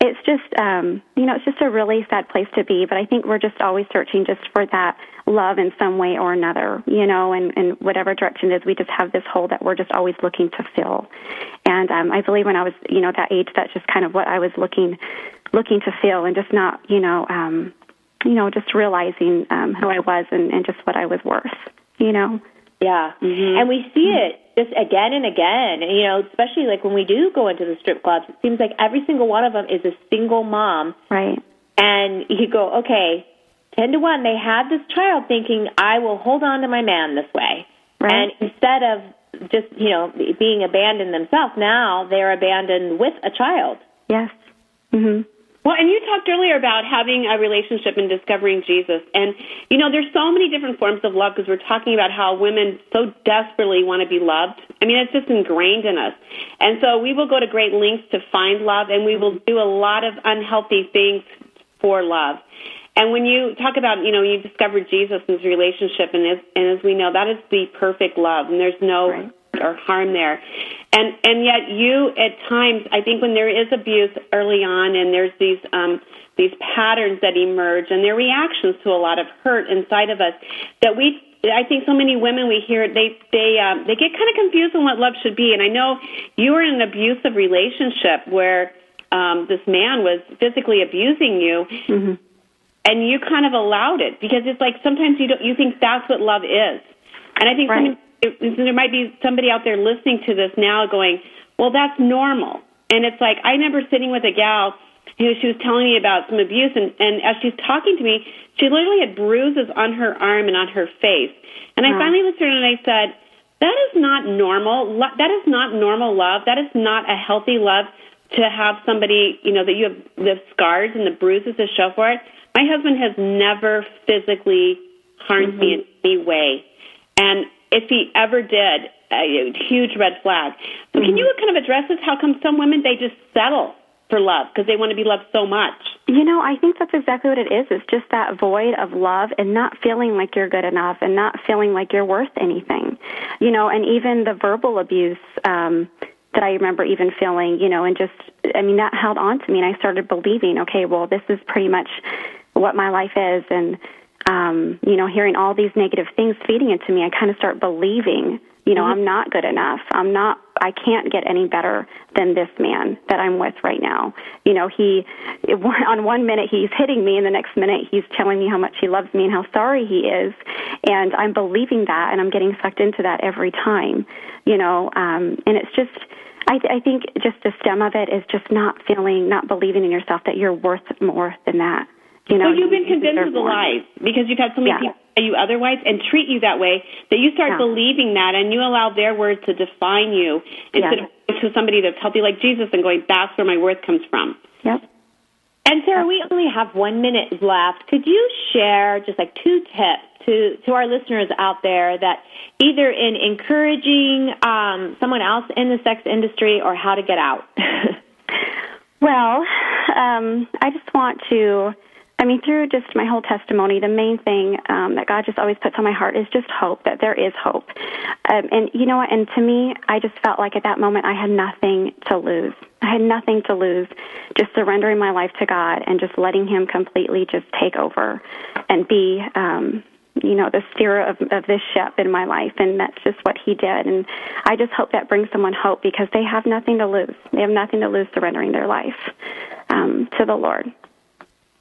it's just, um, you know, it's just a really sad place to be, but I think we're just always searching just for that love in some way or another, you know, and, and whatever direction it is, we just have this hole that we're just always looking to fill. And um, I believe when I was, you know, that age, that's just kind of what I was looking looking to fill, and just not, you know, um, you know, just realizing um, who I was and, and just what I was worth, you know. Yeah, mm-hmm. and we see it just again and again, you know, especially like when we do go into the strip clubs, it seems like every single one of them is a single mom. Right. And you go, okay, ten to one, they had this child thinking, I will hold on to my man this way. Right. And instead of just, you know, being abandoned themselves, now they're abandoned with a child. Yes. Mm-hmm. Well, and you talked earlier about having a relationship and discovering Jesus. And, you know, there's so many different forms of love, because we're talking about how women so desperately want to be loved. I mean, it's just ingrained in us. And so we will go to great lengths to find love, and we will do a lot of unhealthy things for love. And when you talk about, you know, you discovered Jesus in his relationship, and as, and as we know, that is the perfect love, and there's no right. or harm there. And and yet you, at times, I think when there is abuse early on and there's these um, these patterns that emerge and their reactions to a lot of hurt inside of us, that we, I think so many women we hear, they they um, they get kind of confused on what love should be. And I know you were in an abusive relationship where um, this man was physically abusing you, mm-hmm. and you kind of allowed it, because it's like sometimes you don't, you think that's what love is. And I think right. sometimes It, there might be somebody out there listening to this now going, well, that's normal. And it's like, I remember sitting with a gal who, she was telling me about some abuse, and, and as she's talking to me, she literally had bruises on her arm and on her face. And wow. I finally listened and I said, that is not normal. That is not normal love. That is not a healthy love, to have somebody, you know, that you have the scars and the bruises to show for it. My husband has never physically harmed mm-hmm. me in any way. And if he ever did, a huge red flag. So can you kind of address this? How come some women, they just settle for love because they want to be loved so much? You know, I think that's exactly what it is. It's just that void of love and not feeling like you're good enough and not feeling like you're worth anything. You know, and even the verbal abuse um, that I remember even feeling, you know, and just, I mean, that held on to me. And I started believing, okay, well, this is pretty much what my life is. And Um, you know, hearing all these negative things feeding into me, I kind of start believing, you know, mm-hmm. I'm not good enough. I'm not, I can't get any better than this man that I'm with right now. You know, he, on one minute he's hitting me, and the next minute he's telling me how much he loves me and how sorry he is. And I'm believing that, and I'm getting sucked into that every time, you know, um, and it's just, I, th- I think just the stem of it is just not feeling, not believing in yourself that you're worth more than that. You know, so you've been convinced of the lies because you've had so many yeah. people say you otherwise and treat you that way, that you start yeah. believing that, and you allow their words to define you instead yeah. of going to somebody that's healthy like Jesus and going, that's where my worth comes from. Yep. And Sarah, that's we only have one minute left. Could you share just like two tips to, to our listeners out there that either in encouraging um, someone else in the sex industry or how to get out? Well, um, I just want to... I mean, through just my whole testimony, the main thing um, that God just always puts on my heart is just hope, that there is hope. Um, and you know what? And to me, I just felt like at that moment I had nothing to lose. I had nothing to lose, just surrendering my life to God and just letting Him completely just take over and be, um, you know, the steerer of, of this ship in my life. And that's just what He did. And I just hope that brings someone hope, because they have nothing to lose. They have nothing to lose surrendering their life um, to the Lord.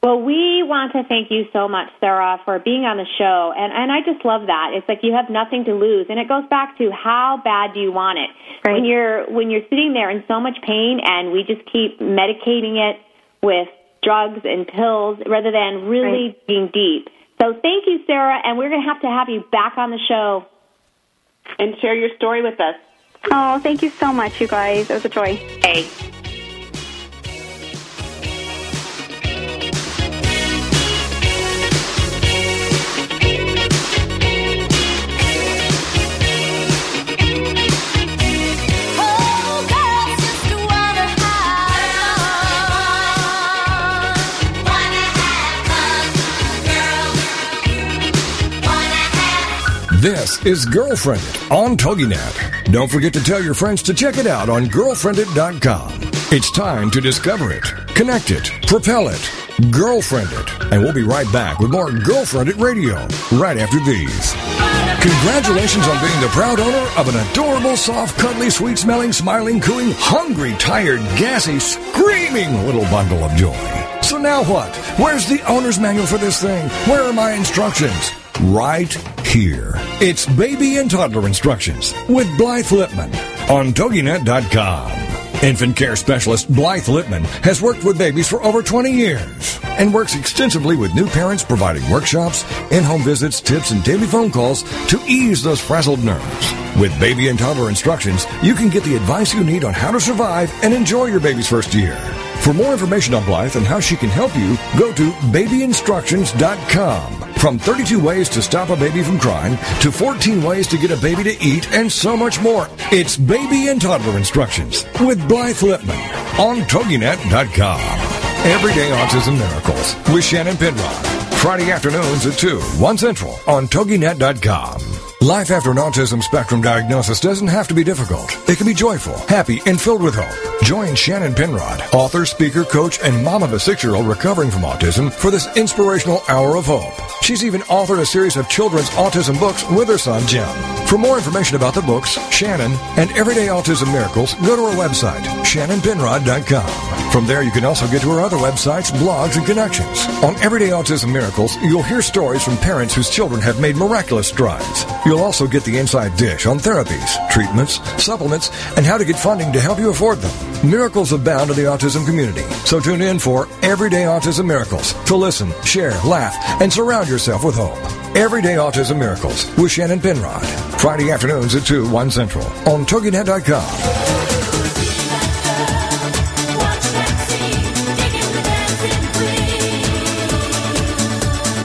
Well, we want to thank you so much, Sarah, for being on the show. And, and I just love that. It's like you have nothing to lose. And it goes back to how bad do you want it? Right. When you're when you're sitting there in so much pain and we just keep medicating it with drugs and pills rather than really right. being deep. So thank you, Sarah. And we're going to have to have you back on the show and share your story with us. Oh, thank you so much, you guys. It was a joy. Hey. This is Girlfriendit on TogiNet. Don't forget to tell your friends to check it out on Girlfriendit dot com. It's time to discover it, connect it, propel it, Girlfriend It. And we'll be right back with more Girlfriendit Radio right after these. Congratulations on being the proud owner of an adorable, soft, cuddly, sweet-smelling, smiling, cooing, hungry, tired, gassy, screaming little bundle of joy. So now what? Where's the owner's manual for this thing? Where are my instructions? Right here. It's Baby and Toddler Instructions with Blythe Lipman on Toginet dot com. Infant care specialist Blythe Lipman has worked with babies for over twenty years and works extensively with new parents, providing workshops, in-home visits, tips, and daily phone calls to ease those frazzled nerves. With Baby and Toddler Instructions, you can get the advice you need on how to survive and enjoy your baby's first year. For more information on Blythe and how she can help you, go to baby instructions dot com. From thirty-two ways to stop a baby from crying, to fourteen ways to get a baby to eat, and so much more. It's Baby and Toddler Instructions with Blythe Lipman on Toginet dot com. Everyday Autism Miracles with Shannon Penrod. Friday afternoons at two, one Central on Toginet dot com. Life after an autism spectrum diagnosis doesn't have to be difficult. It can be joyful, happy, and filled with hope. Join Shannon Penrod, author, speaker, coach, and mom of a six-year-old recovering from autism, for this inspirational hour of hope. She's even authored a series of children's autism books with her son, Jim. For more information about the books, Shannon, and Everyday Autism Miracles, go to her website, Shannon Penrod dot com. From there, you can also get to her other websites, blogs, and connections. On Everyday Autism Miracles, you'll hear stories from parents whose children have made miraculous strides. You'll also get the inside dish on therapies, treatments, supplements, and how to get funding to help you afford them. Miracles abound in the autism community, so tune in for Everyday Autism Miracles to listen, share, laugh, and surround yourself with hope. Everyday Autism Miracles with Shannon Penrod, Friday afternoons at two, one Central on Togi Net dot com.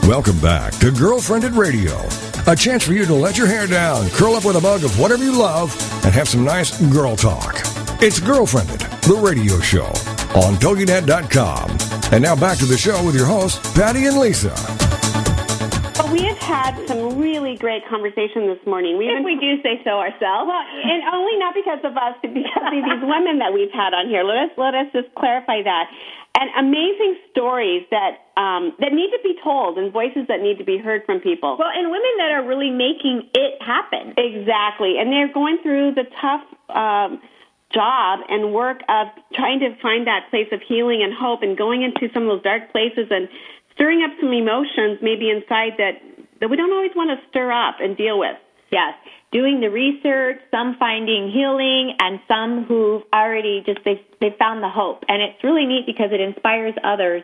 Welcome back to Girlfriended Radio, a chance for you to let your hair down, curl up with a mug of whatever you love, and have some nice girl talk. It's Girlfriended, the radio show, on Togi Net dot com. And now back to the show with your hosts, Patty and Lisa. Well, we have had some really great conversation this morning. We if we do say so ourselves. Well, and only not because of us, but because of these women that we've had on here. Let us, let us just clarify that. And amazing stories that um, that need to be told, and voices that need to be heard from people. Well, and women that are really making it happen. Exactly. And they're going through the tough um, job and work of trying to find that place of healing and hope, and going into some of those dark places and stirring up some emotions maybe inside that, that we don't always want to stir up and deal with. Yes. Doing the research, some finding healing, and some who've already just, they they found the hope. And it's really neat because it inspires others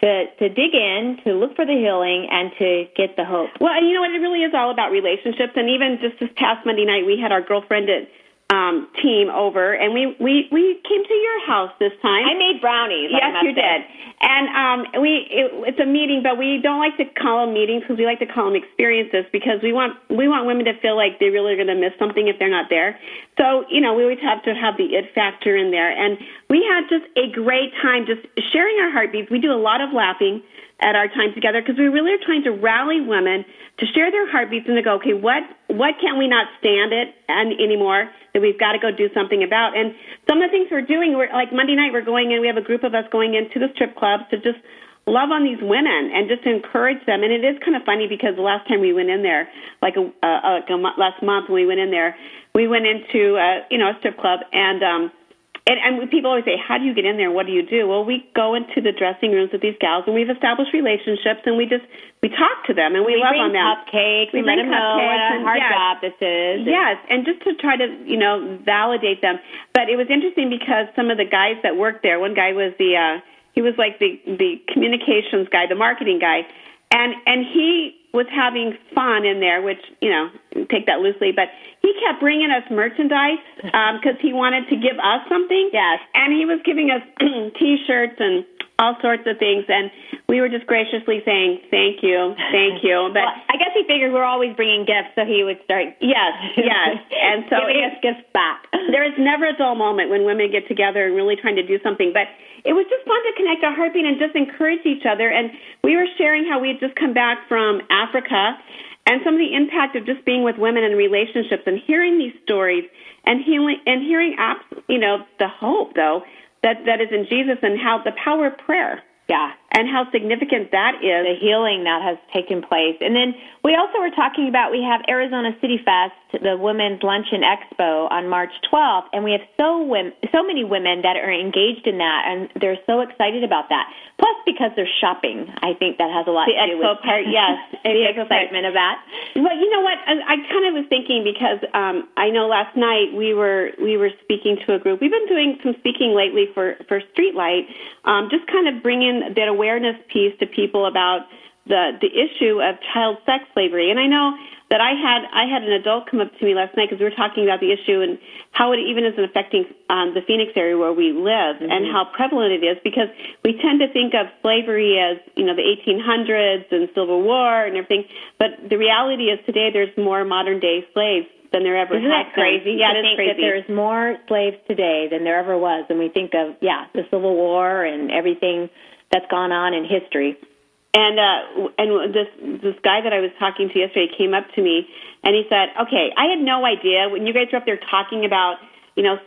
to, to dig in, to look for the healing, and to get the hope. Well, and you know what? It really is all about relationships. And even just this past Monday night, we had our Girlfriend at Um, team over, and we, we, we came to your house this time. I made brownies. Yes, like you did. And um, we it, it's a meeting, but we don't like to call them meetings because we like to call them experiences, because we want we want women to feel like they really are going to miss something if they're not there. So, you know, we always have to have the it factor in there. And we had just a great time just sharing our heartbeats. We do a lot of laughing at our time together because we really are trying to rally women to share their heartbeats and to go, okay, what what can we not stand it and anymore that we've got to go do something about? And some of the things we're doing, we're, like Monday night we're going in, we have a group of us going into the strip clubs to just love on these women and just encourage them. And it is kind of funny because the last time we went in there, like a, uh, like a month, last month when we went in there, we went into uh, you know a strip club and um, And, and people always say, how do you get in there? What do you do? Well, we go into the dressing rooms with these gals, and we've established relationships, and we just we talk to them, and we, we love on them. Cupcakes, we let them know what a hard yes. job this is. Yes, and just to try to, you know, validate them. But it was interesting because some of the guys that worked there, one guy was the, uh, he was like the, the communications guy, the marketing guy, and and he was having fun in there, which, you know, take that loosely, but he kept bringing us merchandise because um, he wanted to give us something. Yes. And he was giving us T-shirts and all sorts of things, and we were just graciously saying, thank you, thank you. But well, I guess he figured we're always bringing gifts, so he would start yes, yes. And so giving us gifts back. There is never a dull moment when women get together and really trying to do something, but it was just fun to connect our heartbeat and just encourage each other. And we were sharing how we had just come back from Africa and some of the impact of just being with women in relationships and hearing these stories and healing and hearing, you know, the hope, though, that that is in Jesus, and how the power of prayer. Yeah. And how significant that is. The healing that has taken place. And then we also were talking about, we have Arizona City Fest, the Women's Luncheon Expo on March twelfth, and we have so women, so many women that are engaged in that, and they're so excited about that. Plus, because they're shopping, I think that has a lot the to do with part, yes, the excitement part of that. Well, you know what? I, I kind of was thinking because um, I know last night we were we were speaking to a group. We've been doing some speaking lately for, for Streetlight, um, just kind of bringing that awareness piece to people about the the issue of child sex slavery. And I know that I had I had an adult come up to me last night because we were talking about the issue and how it even is affecting um, the Phoenix area where we live, mm-hmm. and how prevalent it is, because we tend to think of slavery as, you know, the eighteen hundreds and Civil War and everything, but the reality is today there's more modern day slaves than there ever Isn't has that crazy? Yeah, it is crazy. I think that there's more slaves today than there ever was, and we think of yeah the Civil War and everything that's gone on in history. And uh, and this this guy that I was talking to yesterday came up to me, and he said, okay, I had no idea. When you guys were up there talking about, you know,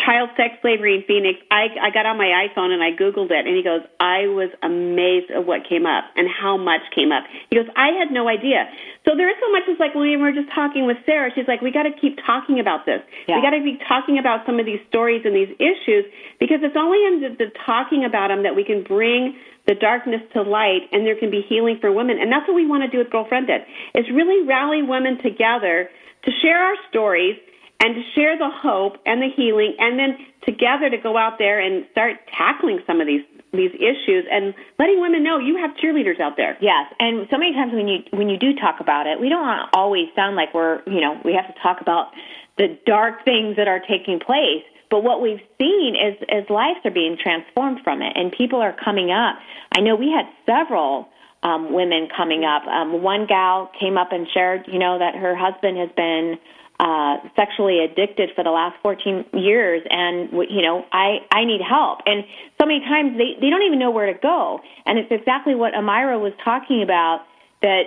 child sex slavery in Phoenix, I, I got on my iPhone and I Googled it. And he goes, I was amazed at what came up and how much came up. He goes, I had no idea. So there is so much. It's like when we were just talking with Sarah, she's like, we got to keep talking about this. Yeah. We got to be talking about some of these stories and these issues, because it's only in the, the talking about them that we can bring the darkness to light, and there can be healing for women. And that's what we want to do with Girlfriended, is really rally women together to share our stories and to share the hope and the healing, and then together to go out there and start tackling some of these these issues and letting women know you have cheerleaders out there. Yes, and so many times when you when you do talk about it, we don't want to always sound like we're, you know, we have to talk about the dark things that are taking place. But what we've seen is, is lives are being transformed from it, and people are coming up. I know we had several um, women coming up. Um, one gal came up and shared, you know, that her husband has been uh, sexually addicted for the last fourteen years, and, you know, I, I need help. And so many times they, they don't even know where to go. And it's exactly what Amira was talking about, that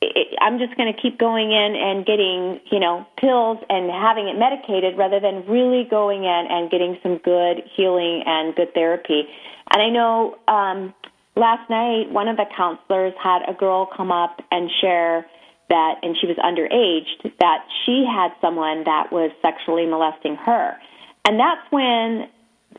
It, I'm just going to keep going in and getting, you know, pills and having it medicated rather than really going in and getting some good healing and good therapy. And I know um, last night one of the counselors had a girl come up and share that, and she was underage, that she had someone that was sexually molesting her. And that's when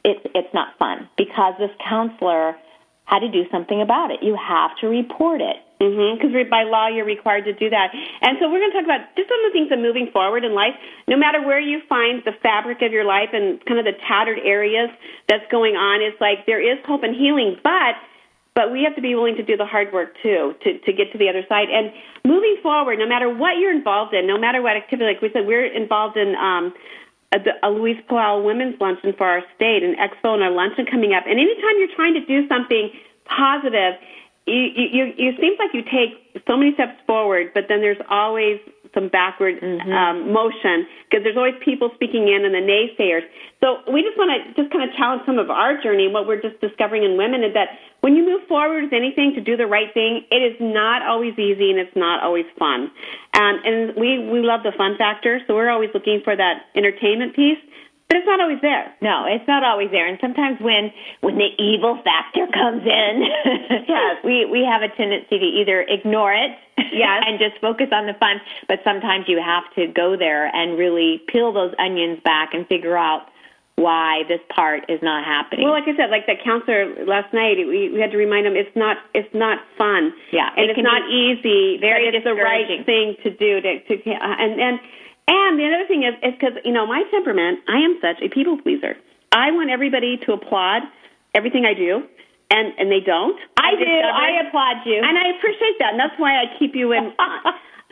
it, it's not fun, because this counselor had to do something about it. You have to report it. Mm-hmm, because by law you're required to do that. And so we're going to talk about just some of the things that moving forward in life, no matter where you find the fabric of your life and kind of the tattered areas that's going on, it's like there is hope and healing, but but we have to be willing to do the hard work too to, to get to the other side. And moving forward, no matter what you're involved in, no matter what activity, like we said, we're involved in um, a, a Louise Powell Women's Luncheon for our state, an expo and a luncheon coming up. And anytime you're trying to do something positive, You, you, you, it seems like you take so many steps forward, but then there's always some backward mm-hmm. um, motion, because there's always people speaking in and the naysayers. So we just want to just kind of challenge some of our journey, what we're just discovering in women, is that when you move forward with anything to do the right thing, it is not always easy and it's not always fun. Um, and we, we love the fun factor, so we're always looking for that entertainment piece. But it's not always there. No, it's not always there. And sometimes when, when the evil factor comes in, yes. we, we have a tendency to either ignore it yes. and just focus on the fun. But sometimes you have to go there and really peel those onions back and figure out why this part is not happening. Well, like I said, like that counselor last night, we, we had to remind him it's not it's not fun. Yeah, and it it's not easy. Very it's the right thing to do. To, to and and. And the other thing is, is because, you know, my temperament, I am such a people pleaser. I want everybody to applaud everything I do, and, and they don't. I, I do. I applaud you. And I appreciate that, and that's why I keep you in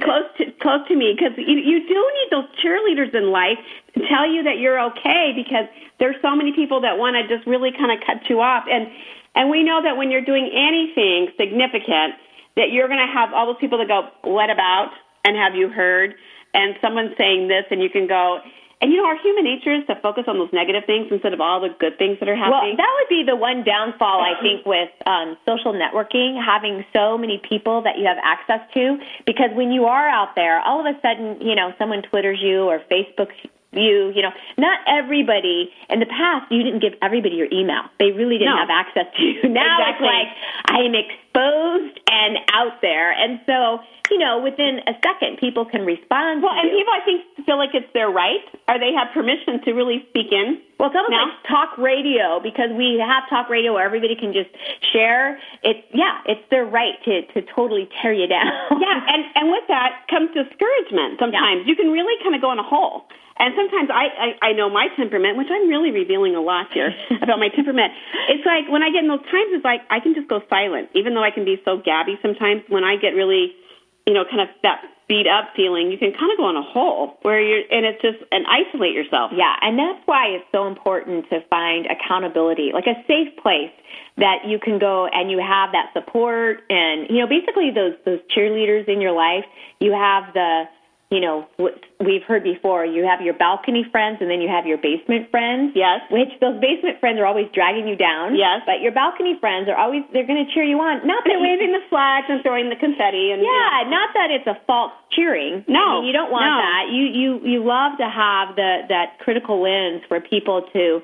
close to close to me, because you, you do need those cheerleaders in life to tell you that you're okay, because there's so many people that want to just really kind of cut you off. And, and we know that when you're doing anything significant, that you're going to have all those people that go, what about, and have you heard? And someone's saying this, and you can go, and, you know, our human nature is to focus on those negative things instead of all the good things that are happening. Well, that would be the one downfall, I think, with um, social networking, having so many people that you have access to, because when you are out there, all of a sudden, you know, someone Twitters you or Facebooks you, you know, not everybody. In the past, you didn't give everybody your email. They really didn't no. have access to you. Now exactly. It's like, I am exposed and out there. And so, you know, within a second, people can respond Well, to and you. People, I think, feel like it's their right, or they have permission to really speak in. Well, it's almost now. Like talk radio, because we have talk radio where everybody can just share. It's, yeah, it's their right to, to totally tear you down. Yeah, and, and with that comes discouragement sometimes. Yeah. You can really kind of go in a hole. And sometimes I, I, I know my temperament, which I'm really revealing a lot here about my temperament. It's like when I get in those times, it's like I can just go silent, even though I can be so gabby sometimes. When I get really, you know, kind of that beat up feeling, you can kind of go in a hole where you're, and it's just, and isolate yourself. Yeah, and that's why it's so important to find accountability, like a safe place that you can go and you have that support and, you know, basically those, those cheerleaders in your life. You have the you know, we've heard before, you have your balcony friends and then you have your basement friends. Yes. Which those basement friends are always dragging you down. Yes. But your balcony friends are always, they're going to cheer you on. Not that they're waving the flags and throwing the confetti. And, yeah, you know. Not that it's a false cheering. No. I mean, you don't want no. that. You, you you love to have the that critical lens for people to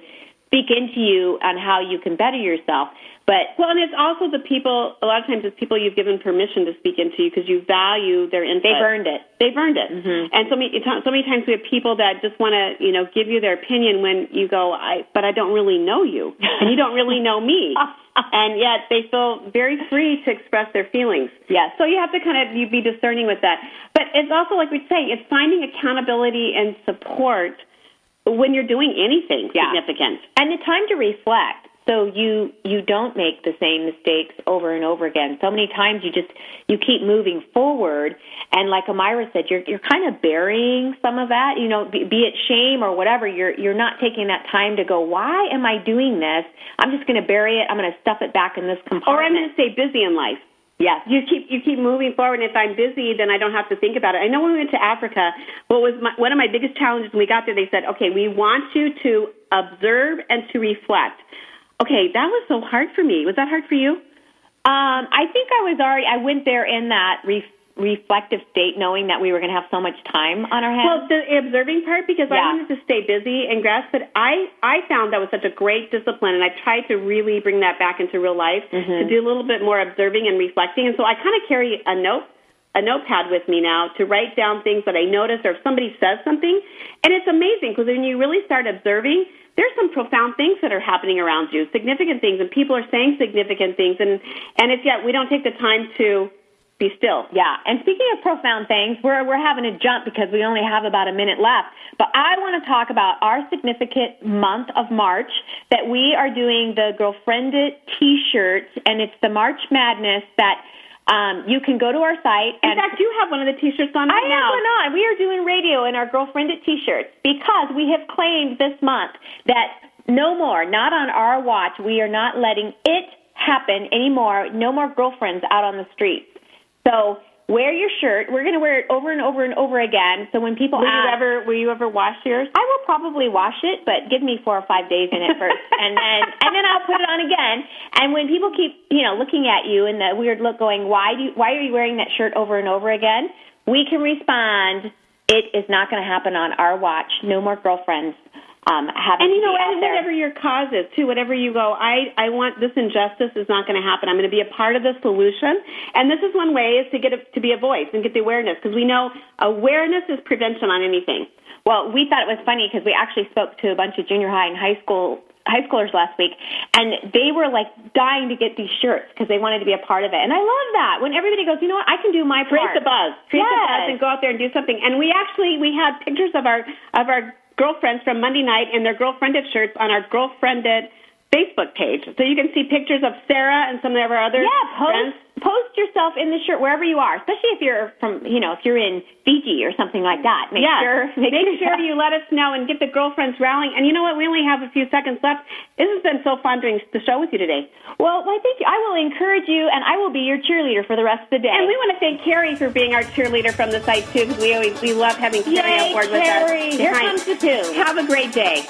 speak into you on how you can better yourself. But well, and it's also the people, a lot of times it's people you've given permission to speak into you because you value their input. They've earned it. They've earned it. Mm-hmm. And so many, so many times we have people that just want to, you know, give you their opinion when you go, I, but I don't really know you, and you don't really know me. And yet they feel very free to express their feelings. Yeah. So you have to kind of you be discerning with that. But it's also, like we say, it's finding accountability and support when you're doing anything yeah. significant. And the time to reflect. So you you don't make the same mistakes over and over again. So many times you just you keep moving forward, and like Amira said, you're you're kind of burying some of that. You know, be, be it shame or whatever, you're you're not taking that time to go, why am I doing this? I'm just going to bury it. I'm going to stuff it back in this compartment. Or I'm going to stay busy in life. Yes. You keep you keep moving forward, and if I'm busy, then I don't have to think about it. I know when we went to Africa, what was my, one of my biggest challenges when we got there, they said, okay, we want you to observe and to reflect. Okay, that was so hard for me. Was that hard for you? Um, I think I was already, I went there in that re- reflective state knowing that we were going to have so much time on our hands. Well, the observing part, because yeah. I wanted to stay busy and grasp it. I, I found that was such a great discipline, and I tried to really bring that back into real life mm-hmm. to do a little bit more observing and reflecting. And so I kind of carry a note. a notepad with me now to write down things that I notice or if somebody says something. And it's amazing because when you really start observing, there's some profound things that are happening around you, significant things, and people are saying significant things. And, and it's yet we don't take the time to be still. Yeah. And speaking of profound things, we're, we're having a jump because we only have about a minute left. But I want to talk about our significant month of March that we are doing the Girlfriend It T-shirts, and it's the March Madness that Um, you can go to our site. And in fact, you have one of the T-shirts on right now. I have one on. We are doing radio in our Girlfriend It T-shirts because we have claimed this month that no more, not on our watch, we are not letting it happen anymore. No more girlfriends out on the streets. So wear your shirt. We're going to wear it over and over and over again. So when people will ask, you ever, will you ever wash yours? I will probably wash it, but give me four or five days in it first, and then and then I'll put it on again. And when people keep, you know, looking at you in the weird look, going, why do you, why are you wearing that shirt over and over again? We can respond. It is not going to happen on our watch. No more girlfriends. Um, and, you know, and whatever your cause is, too, whatever you go, I, I want this injustice is not going to happen. I'm going to be a part of the solution. And this is one way is to get a, to be a voice and get the awareness, because we know awareness is prevention on anything. Well, we thought it was funny because we actually spoke to a bunch of junior high and high school high schoolers last week, and they were, like, dying to get these shirts because they wanted to be a part of it. And I love that. When everybody goes, you know what, I can do my part. Create the buzz. Create yes. the buzz and go out there and do something. And we actually, we had pictures of our of our girlfriends from Monday night and their Girlfriended shirts on our Girlfriended Facebook page. So you can see pictures of Sarah and some of our other yeah, post, friends. Post yourself in the shirt wherever you are, especially if you're from, you know, if you're in Fiji or something like that. Make yeah. sure make, make sure you let us know and get the girlfriends rallying. And you know what? We only have a few seconds left. This has been so fun doing the show with you today. Well, I think I will encourage you, and I will be your cheerleader for the rest of the day. And we want to thank Carrie for being our cheerleader from the site, too, because we always we love having Carrie Yay, on board with Carrie. us. Here Behind. comes the two. Have a great day.